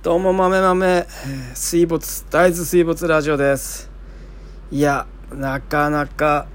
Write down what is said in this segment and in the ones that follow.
どうも水没大豆水没ラジオです。いや、なかなか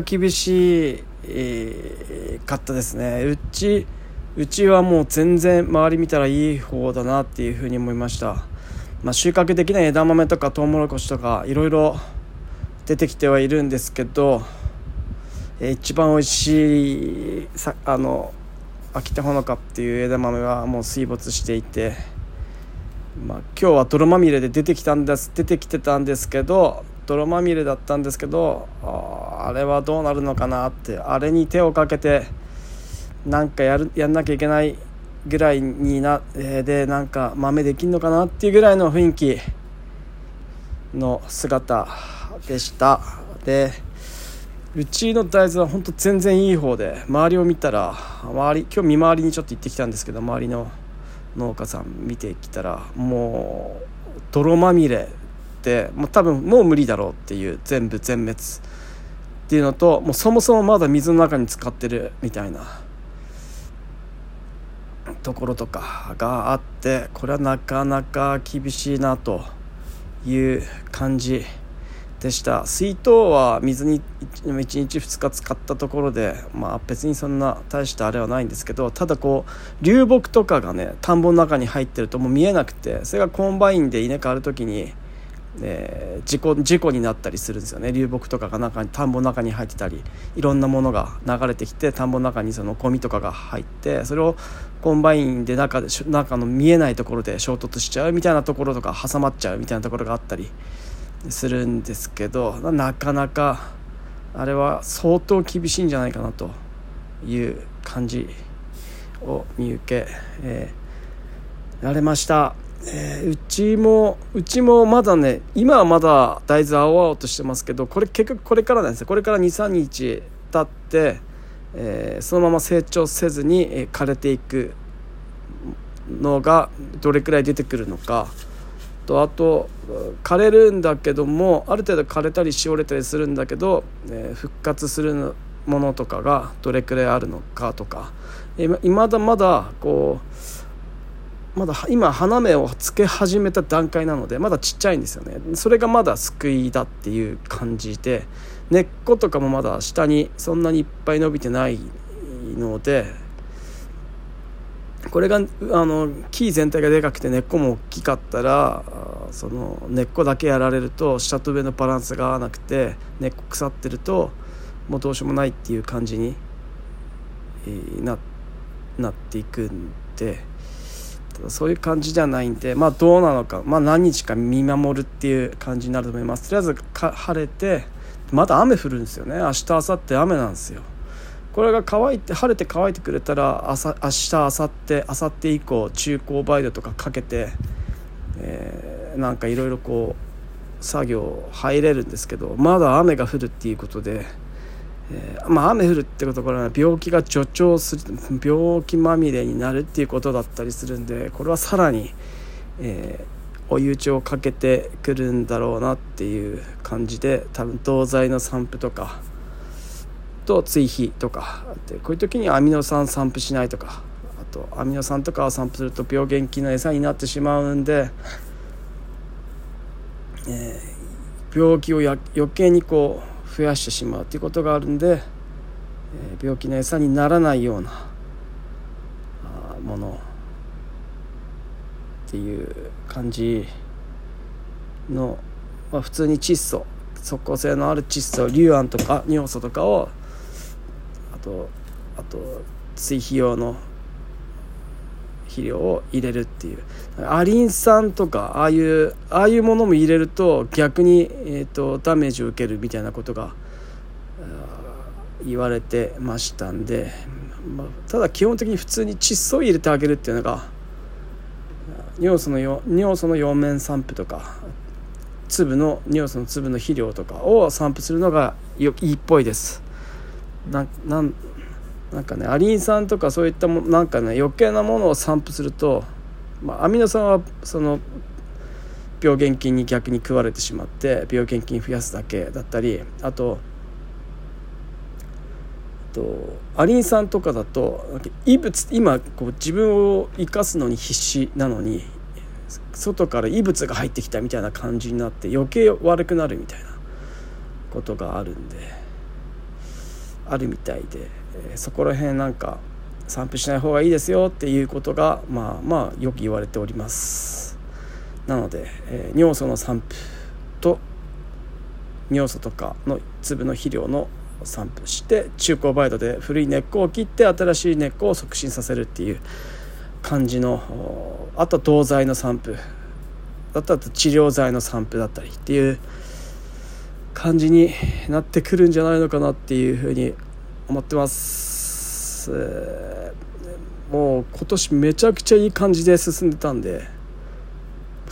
厳しい、かったですね。うちはもう全然周り見たらいい方だなっていうふうに思いました。収穫できない枝豆とかトウモロコシとかいろいろ出てきてはいるんですけど、一番おいしい秋田ほのかっていう枝豆はもう水没していて、今日は泥まみれで出てきてたんですけど泥まみれだったんですけど、あれはどうなるのかなって、あれに手をかけてやんなきゃいけないぐらいになで、なんか豆できんのかなっていうぐらいの雰囲気の姿でした。で、うちの大豆は本当全然いい方で、今日見回りにちょっと行ってきたんですけど、周りの農家さん見てきたらもう泥まみれで、多分もう無理だろうっていう、全部全滅っていうのと、もうそもそもまだ水の中に浸かってるみたいなところとかがあって、これはなかなか厳しいなという感じでした。水筒は水に1日2日使ったところで、別にそんな大したあれはないんですけど、ただ流木とかが田んぼの中に入ってるともう見えなくて、それがコンバインで稲刈るときに、事故になったりするんですよね。流木とかが田んぼの中に入ってたり、いろんなものが流れてきて、田んぼの中にそのゴミとかが入って、それをコンバインで中の見えないところで衝突しちゃうみたいなところとか、挟まっちゃうみたいなところがあったりするんですけど、なかなかあれは相当厳しいんじゃないかなという感じを見受け、られました。うちもまだ今はまだ大豆青々としてますけど、結局これからなんですよ。これから 2,3 日経って、そのまま成長せずに、枯れていくのがどれくらい出てくるのかと、あと枯れるんだけども、ある程度枯れたりしおれたりするんだけど、復活するものとかがどれくらいあるのかとか、まだ今花芽をつけ始めた段階なので、まだちっちゃいんですよね。それがまだ救いだっていう感じで、根っことかもまだ下にそんなにいっぱい伸びてないので、これが木全体がでかくて根っこも大きかったら、その根っこだけやられると下と上のバランスが合わなくて、根っこ腐ってるともうどうしようもないっていう感じになっていくんで、そういう感じじゃないんで、どうなのか、何日か見守るっていう感じになると思います。とりあえず晴れて、まだ雨降るんですよね。明日明後日雨なんですよ。これが晴れて乾いてくれたら、明日明後日以降中耕培土とかかけて、いろいろ作業入れるんですけど、まだ雨が降るっていうことで、雨降るってことから病気が助長する、病気まみれになるっていうことだったりするんで、これはさらに、追い打ちをかけてくるんだろうなっていう感じで、多分東西の散布とかと追肥とかで、こういう時にアミノ酸散布しないとか、あとアミノ酸とかを散布すると病原菌の餌になってしまうんで、病気を余計に増やしてしまうということがあるんで、病気の餌にならないようなものっていう感じの、普通に窒素、即効性のある窒素、硫胺とか尿素とかを、あと追肥用の肥料を入れるっていう、アリン酸とかああいうものも入れると逆に、ダメージを受けるみたいなことが言われてましたんで、ただ基本的に普通に窒素を入れてあげるっていうのが、尿素の表面散布とか、尿素の粒の肥料とかを散布するのがいいっぽいです。アリン酸とかそういったも余計なものを散布すると、アミノ酸はその病原菌に逆に食われてしまって、病原菌増やすだけだったり、あとアリンさんとかだと異物、今こう自分を生かすのに必死なのに外から異物が入ってきたみたいな感じになって余計悪くなるみたいなことがあるみたいで、そこら辺なんか散布しない方がいいですよっていうことがまあよく言われております。なので、尿素の散布と尿素とかの粒の肥料の散布して中高バイトで古い根っこを切って新しい根っこを促進させるっていう感じの、あとは銅剤の散布だったり治療剤の散布だったりっていう感じになってくるんじゃないのかなっていうふうに思ってます。もう今年めちゃくちゃいい感じで進んでたんで、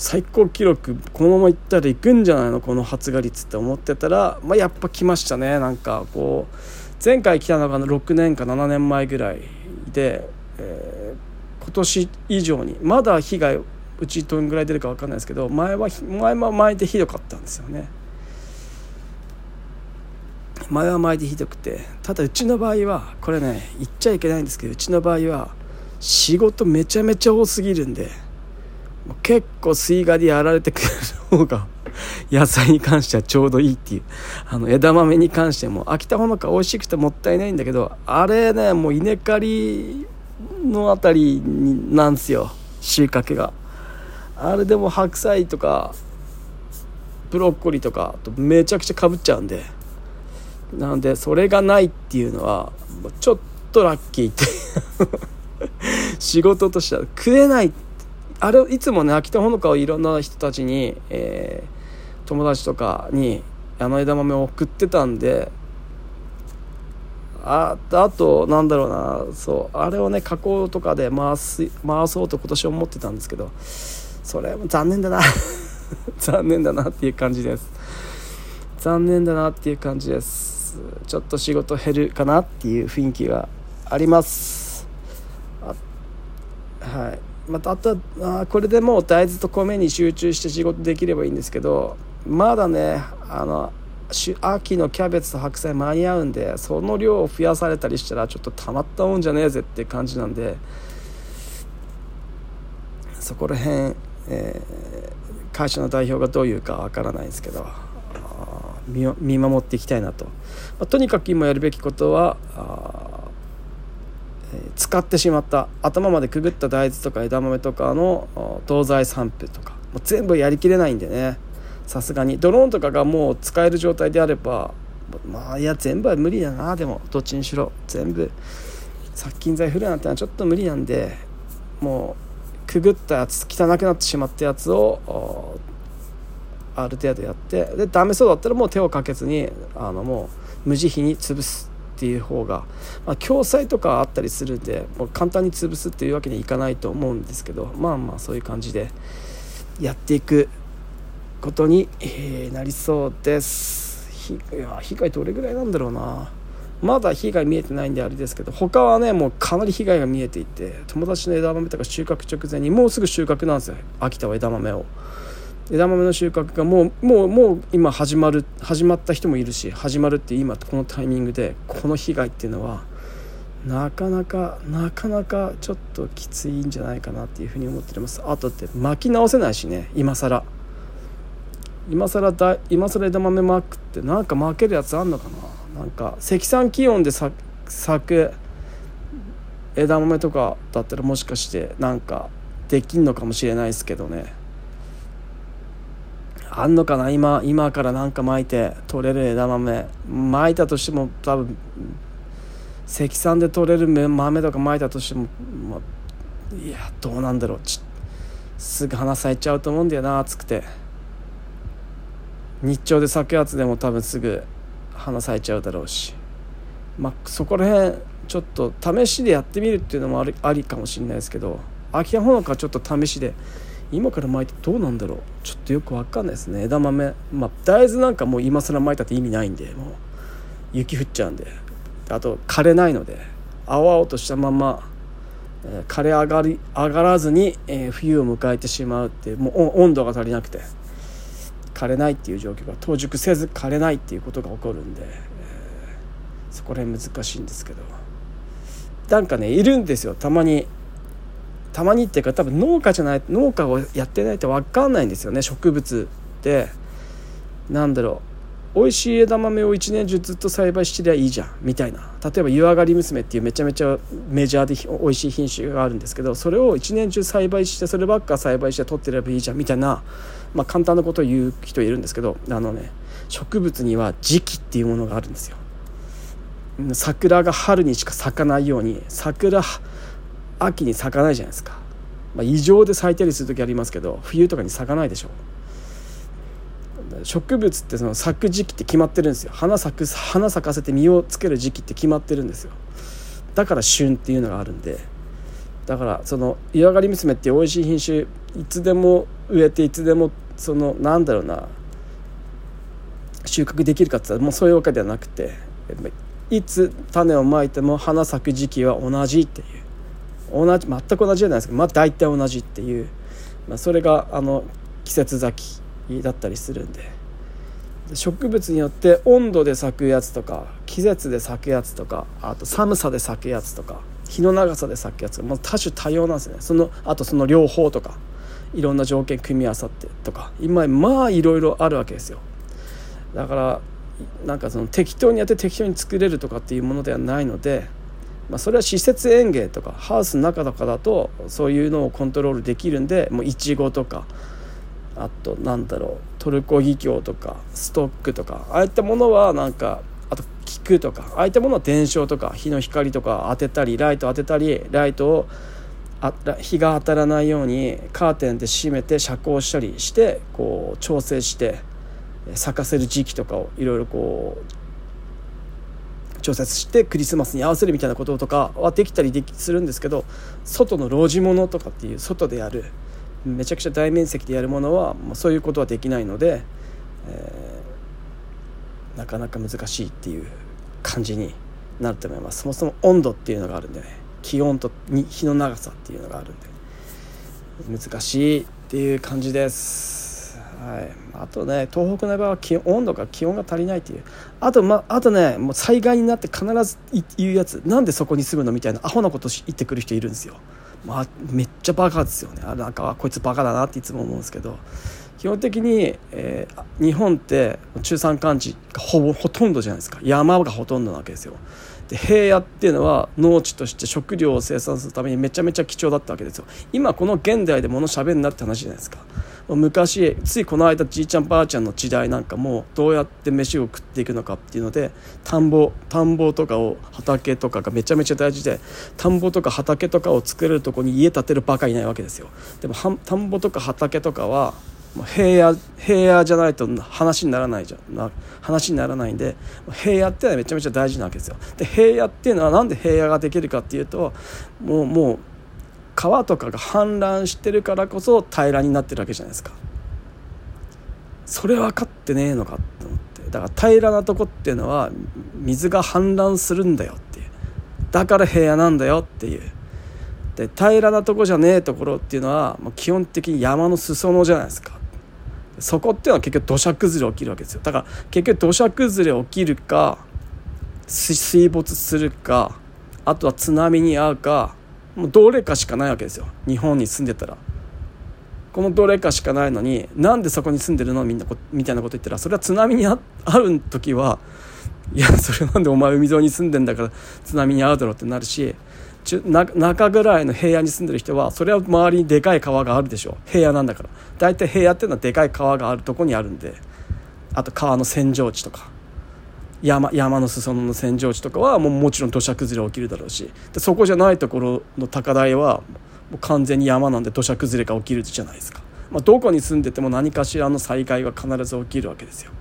最高記録このままいったらいくんじゃないのこの発芽率って思ってたら、やっぱ来ましたね。なんかこう前回来たのが6年か7年前ぐらいで、今年以上にまだ被害うちどんぐらい出るか分かんないですけど、前は前でひどかったんですよね。前は前でひどくて、ただうちの場合はこれね言っちゃいけないんですけど、うちの場合は仕事めちゃめちゃ多すぎるんで結構水害でやられてくる方が野菜に関してはちょうどいいっていう、枝豆に関しても秋田ほのか美味しくてもったいないんだけど、あれねもう稲刈りのあたりなんですよ収穫が。あれでも白菜とかブロッコリーとかとめちゃくちゃかぶっちゃうんで、なのでそれがないっていうのはちょっとラッキーって仕事としては食えない。あれいつもね秋田ほのかをいろんな人たちに、友達とかに枝豆を送ってたんで、 あとなんだろうな、そうあれをね加工とかで回そうと今年思ってたんですけど、それも残念だな残念だなっていう感じです。ちょっと仕事減るかなっていう雰囲気があります。またあとはこれでもう大豆と米に集中して仕事できればいいんですけど、まだね秋のキャベツと白菜間に合うんで、その量を増やされたりしたらちょっとたまったもんじゃねえぜって感じなんで、そこら辺、会社の代表がどういうかわからないですけど見守っていきたいなと、とにかく今やるべきことは使ってしまった頭までくぐった大豆とか枝豆とかの銅剤散布とかもう全部やりきれないんでね、さすがにドローンとかがもう使える状態であれば全部は無理だな。でもどっちにしろ全部殺菌剤振るなんてのはちょっと無理なんで、もうくぐったやつ汚くなってしまったやつをある程度やって、でダメそうだったらもう手をかけずにもう無慈悲に潰すっていう方が、共済とかあったりするんでもう簡単に潰すっていうわけにいかないと思うんですけど、そういう感じでやっていくことになりそうです。被害どれぐらいなんだろうな、まだ被害見えてないんであれですけど、他はねもうかなり被害が見えていて、友達の枝豆とか収穫直前にもうすぐ収穫なんですよ秋田は。枝豆の収穫がもう今始まった人もいるし、始まるっていう今このタイミングでこの被害っていうのはなかなかちょっときついんじゃないかなっていうふうに思ってます。あとって巻き直せないしね、今更枝豆巻くってなんか巻けるやつあんのかな。なんか積算気温で咲く枝豆とかだったらもしかしてなんかできんのかもしれないですけどね、あんのかな。今からなんか巻いて取れる枝豆巻いたとしても多分積算で取れる豆とか巻いたとしても、いやどうなんだろう、すぐ花咲いちゃうと思うんだよな。暑くて日照で咲くやつでも多分すぐ花咲いちゃうだろうし、そこら辺ちょっと試しでやってみるっていうのもありかもしれないですけど、秋田ほのかちょっと試しで今から巻いてどうなんだろう、ちょっとよく分かんないですね。枝豆、大豆なんかもう今更巻いたって意味ないんで、もう雪降っちゃうんで、あと枯れないので青々としたまま枯れ上がらずに冬を迎えてしまうっていう、もう温度が足りなくて枯れないっていう状況が、当熟せず枯れないっていうことが起こるんで、そこら辺難しいんですけど、なんかねいるんですよ、たまにっていうか、多分農家をやってないと分かんないんですよね、植物って。なんだろう、美味しい枝豆を一年中ずっと栽培してりゃいいじゃんみたいな。例えば湯上がり娘っていうめちゃめちゃメジャーで美味しい品種があるんですけど、それを一年中栽培して、そればっか栽培して取ってればいいじゃんみたいな、まあ簡単なことを言う人いるんですけど、植物には時期っていうものがあるんですよ。桜が春にしか咲かないように、桜秋に咲かないじゃないですか。異常で咲いたりする時ありますけど、冬とかに咲かないでしょ。植物ってその咲く時期って決まってるんですよ。花咲かせて実をつける時期って決まってるんですよ。だから旬っていうのがあるんで、だからその湯上がり娘って美味しい品種いつでも植えて、いつでもその収穫できるかって言ったらもうそういうわけではなくて、いつ種をまいても花咲く時期は同じっていう、全く同じじゃないですけど、大体同じっていう、それが季節咲きだったりするんで、植物によって温度で咲くやつとか、季節で咲くやつとか、あと寒さで咲くやつとか、日の長さで咲くやつとか、多種多様なんですね。あとその両方とか、いろんな条件組み合わさってとか、今いろいろあるわけですよ。だからその適当にやって適当に作れるとかっていうものではないので、それは施設園芸とかハウスの中とかだとそういうのをコントロールできるんで、もうイチゴとか、あとトルコギキョウとかストックとか、ああいったものはあと菊とか、ああいったものは電照とか日の光とか当てたり、ライトを日が当たらないようにカーテンで閉めて遮光したりして、こう調整して咲かせる時期とかをいろいろこう調節して、クリスマスに合わせるみたいなこととかはできたりするんですけど、外の露地物とかっていう、外でやるめちゃくちゃ大面積でやるものはそういうことはできないので、なかなか難しいっていう感じになると思います。そもそも温度っていうのがあるんでね、気温と日の長さっていうのがあるんで難しいっていう感じです。あとね、東北の場合は気温が足りないっていう、あとねもう災害になって必ず言うやつ、なんでそこに住むのみたいなアホなこと言ってくる人いるんですよ。めっちゃバカですよね。こいつバカだなっていつも思うんですけど、基本的に、日本って中山間地がほとんどじゃないですか。山がほとんどなわけですよ。で、平野っていうのは農地として食料を生産するためにめちゃめちゃ貴重だったわけですよ。今この現代で物喋んなって話じゃないですか。昔、ついこの間じいちゃんばあちゃんの時代なんかも、どうやって飯を食っていくのかっていうので、田んぼとかを、畑とかがめちゃめちゃ大事で、田んぼとか畑とかを作れるところに家建てるバカいないわけですよ。でも田んぼとか畑とかは平野じゃないと話にならないんで、平野っていうのはめちゃめちゃ大事なわけですよ。で、平野っていうのはなんで平野ができるかっていうと、もう川とかが氾濫してるからこそ平らになってるわけじゃないですか。それ分かってねえのかと思って、だから平らなとこっていうのは水が氾濫するんだよっていう、だから平野なんだよっていう。で、平らなとこじゃねえところっていうのはもう基本的に山の裾野じゃないですか。そこっていうのは結局土砂崩れ起きるわけですよ。だから結局土砂崩れ起きるか、水没するか、あとは津波に遭うか、もうどれかしかないわけですよ。日本に住んでたらこのどれかしかないのに、なんでそこに住んでるのみんなみたいなこと言ったら、それは津波に遭う時は、いやそれなんでお前海沿いに住んでんだから津波に遭うだろうってなるし、中ぐらいの平野に住んでる人は、それは周りにでかい川があるでしょ。平野なんだから。大体平野っていうのはでかい川があるとこにあるんで、あと川の扇状地とか、山の裾野の扇状地とかはもちろん土砂崩れ起きるだろうし、でそこじゃないところの高台はもう完全に山なんで土砂崩れが起きるじゃないですか。どこに住んでても何かしらの災害は必ず起きるわけですよ。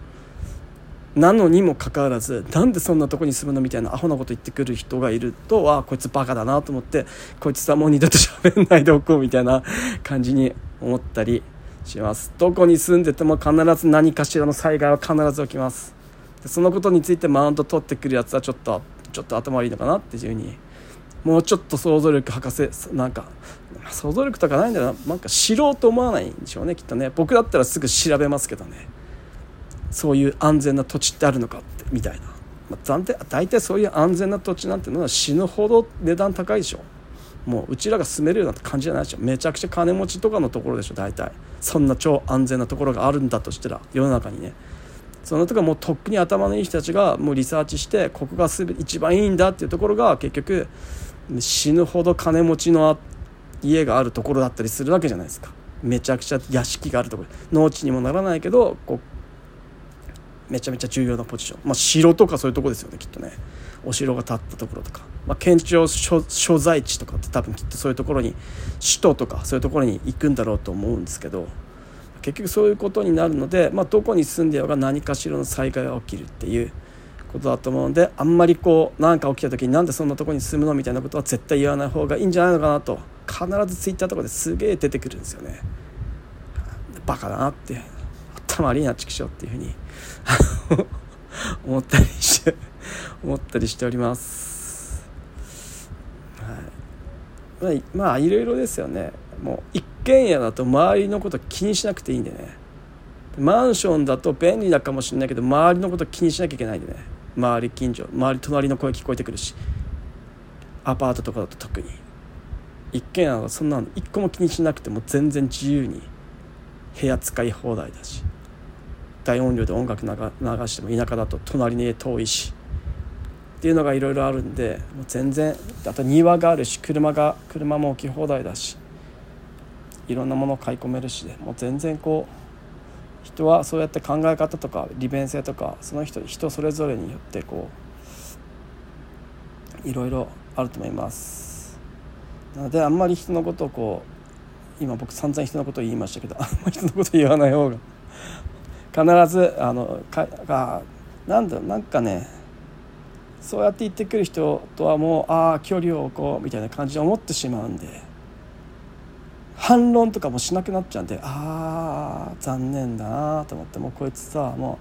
なのにもかかわらず、なんでそんなとこに住むのみたいなアホなこと言ってくる人がいると、こいつバカだなと思って、こいつさもう二度と喋んないでおこうみたいな感じに思ったりします。どこに住んでても必ず何かしらの災害は必ず起きます。そのことについてマウント取ってくるやつはちょっと頭悪いのかなっていう風に、もうちょっと想像力博士、想像力とかないんだよな、知ろうと思わないんでしょうね、きっとね。僕だったらすぐ調べますけどね、そういう安全な土地ってあるのかってみたいな、大体そういう安全な土地なんてのは死ぬほど値段高いでしょ。もううちらが住めるような感じじゃないでしょ。めちゃくちゃ金持ちとかのところでしょ。大体そんな超安全なところがあるんだとしたら世の中にね、そのとかもうとっくに頭のいい人たちがもうリサーチして、ここが一番いいんだっていうところが結局死ぬほど金持ちの家があるところだったりするわけじゃないですか。めちゃくちゃ屋敷があるところ、農地にもならないけどこうめちゃめちゃ重要なポジション、まあ、城とかそういうところですよねきっとね。お城が建ったところとか、まあ、県庁所在地とかって多分きっとそういうところに、首都とかそういうところに行くんだろうと思うんですけど、結局そういうことになるので、まあ、どこに住んでようが何かしらの災害が起きるっていうことだと思うので、あんまりこう何か起きた時になんでそんなとこに住むのみたいなことは絶対言わない方がいいんじゃないのかなと。必ずツイッターとかですげえ出てくるんですよね。バカだなって、頭悪いなチクショっていうふうに思ったりしております。はい、まあいろいろですよね。もう一軒家だと周りのこと気にしなくていいんでね。マンションだと便利だかもしれないけど周りのこと気にしなきゃいけないんでね。周り近所、周り隣の声聞こえてくるし、アパートとかだと特に一軒家はそんなの一個も気にしなくても全然自由に部屋使い放題だし、大音量で音楽流しても田舎だと隣の家遠いしっていうのがいろいろあるんで、もう全然、あと庭があるし車も置き放題だし、いろんなものを買い込めるしで、もう全然こう人はそうやって考え方とか利便性とかその人それぞれによってこういろいろあると思います。なのであんまり人のことをこう、今僕散々人のことを言いましたけど、あんまり人のことを言わない方が必ずなんかね、そうやって言ってくる人とはもう距離を置こうみたいな感じで思ってしまうんで、反論とかもしなくなっちゃうんで、残念だなと思って、もうこいつさ、も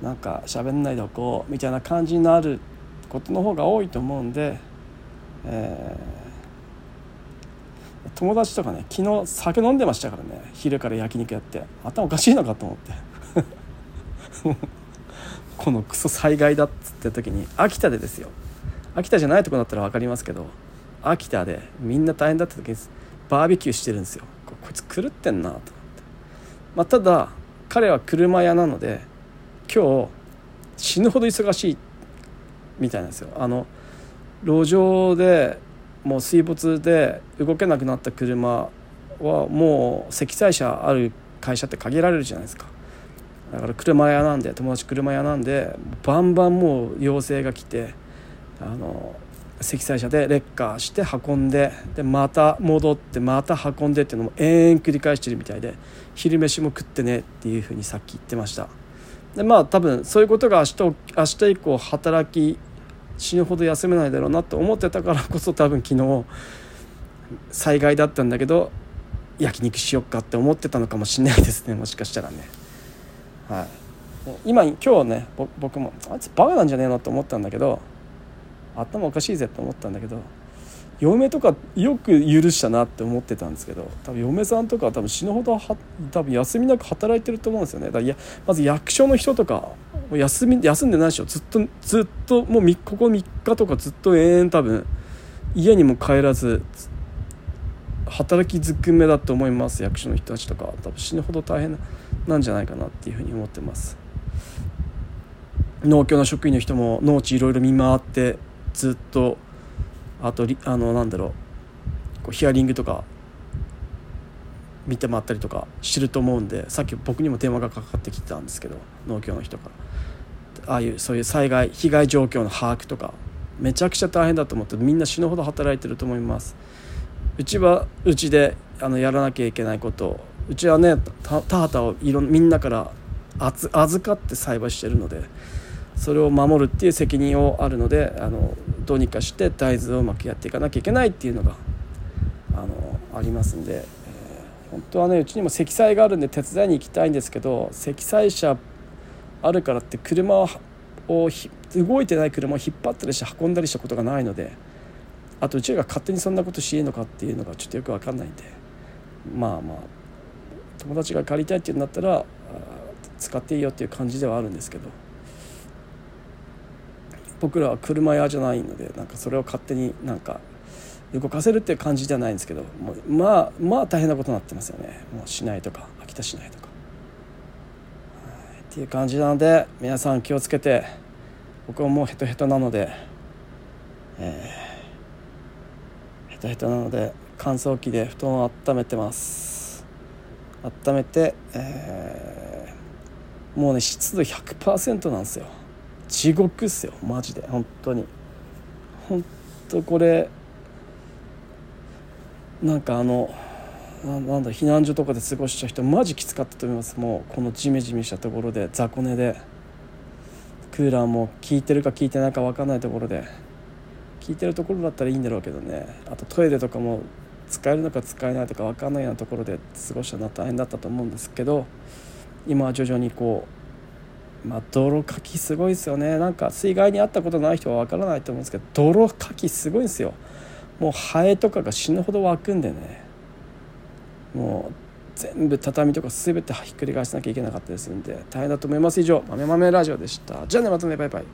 うなんか喋んないでおこうみたいな感じになることの方が多いと思うんで、友達とかね、昨日酒飲んでましたからね、昼から焼肉やって頭おかしいのかと思ってこのクソ災害だっつって時に、秋田でですよ、秋田じゃないとこだったら分かりますけど、秋田でみんな大変だった時にバーベキューしてるんですよ。こいつ狂ってんなと思って、まあ、ただ彼は車屋なので今日死ぬほど忙しいみたいなんですよ。路上でもう水没で動けなくなった車はもう積載車ある会社って限られるじゃないですか。だから車屋なんで、友達車屋なんでバンバンもう要請が来て、積載車でレッカーして運んで、でまた戻ってまた運んでっていうのも延々繰り返してるみたいで、昼飯も食ってねっていうふうにさっき言ってました。でまあ多分そういうことが明日以降働き死ぬほど休めないだろうなと思ってたからこそ、多分昨日災害だったんだけど焼肉しよっかって思ってたのかもしれないですね、もしかしたらね。はい、今日ね、僕もあいつバカなんじゃねえのと思ったんだけど、頭おかしいぜって思ったんだけど、嫁とかよく許したなって思ってたんですけど、多分嫁さんとかは多分死ぬほど多分休みなく働いてると思うんですよね。だからまず役所の人とか休んでないでしょ。ずっともうここ3日とかずっと延々多分家にも帰らず働きずくめだと思います。役所の人たちとか多分死ぬほど大変なんじゃないかなっていうふうに思ってます。農協の職員の人も農地いろいろ見回ってずっと、あとこうヒアリングとか見て回ったりとかしてると思うんで、さっき僕にも電話がかかってきてたんですけど、農協の人から、そういう災害被害状況の把握とかめちゃくちゃ大変だと思って、みんな死ぬほど働いてると思います。うちはうちでやらなきゃいけないことを、うちはね田畑をみんなから預かって栽培してるので、それを守るっていう責任をあるので、どうにかして大豆をうまくやっていかなきゃいけないっていうのがありますんで、本当はねうちにも積載があるんで手伝いに行きたいんですけど、積載車あるからって車を動いてない車を引っ張ったりして運んだりしたことがないので、あとうちが勝手にそんなことしていいのかっていうのがちょっとよく分かんないんで、まあ友達が借りたいっていうんだったら使っていいよっていう感じではあるんですけど、僕らは車屋じゃないので、なんかそれを勝手になんか動かせるっていう感じじゃないんですけど、もうまあ大変なことになってますよね。もう市内とか秋田市内とかっていう感じなので、皆さん気をつけて。僕はもうヘトヘトなので、乾燥機で布団を温めてます。温めて、もうね、湿度 100% なんですよ。地獄っすよ、マジで。本当これなんかなんだ避難所とかで過ごした人マジきつかったと思います。もうこのジメジメしたところで、雑魚寝で、クーラーも効いてるか効いてないか分かんないところで、効いてるところだったらいいんだろうけどね。あとトイレとかも使えるのか使えないとか分かんないようなところで過ごしたのは大変だったと思うんですけど、今は徐々にこう、泥かきすごいですよね。なんか水害に遭ったことない人は分からないと思うんですけど、泥かきすごいんですよ。もうハエとかが死ぬほど湧くんでね、もう全部畳とか全てひっくり返さなきゃいけなかったりするんで大変だと思います。以上、豆豆ラジオでした。じゃあね、またね、バイバイ。